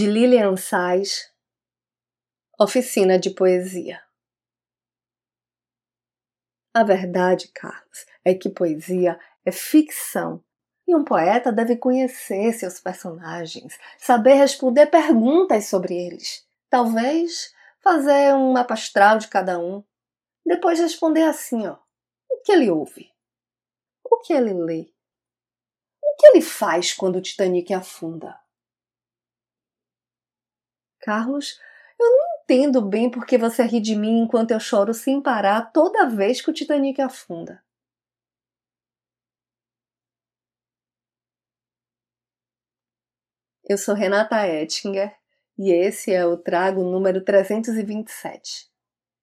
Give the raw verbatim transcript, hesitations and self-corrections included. De Lilian Sais, Oficina de Poesia. A verdade, Carlos, é que poesia é ficção e um poeta deve conhecer seus personagens, saber responder perguntas sobre eles, talvez fazer um mapa astral de cada um, depois responder assim, ó, o que ele ouve, o que ele lê, o que ele faz quando o Titanic afunda. Carlos, eu não entendo bem por que você ri de mim enquanto eu choro sem parar toda vez que o Titanic afunda. Eu sou Renata Ettinger e esse é o Trago número trezentos e vinte e sete.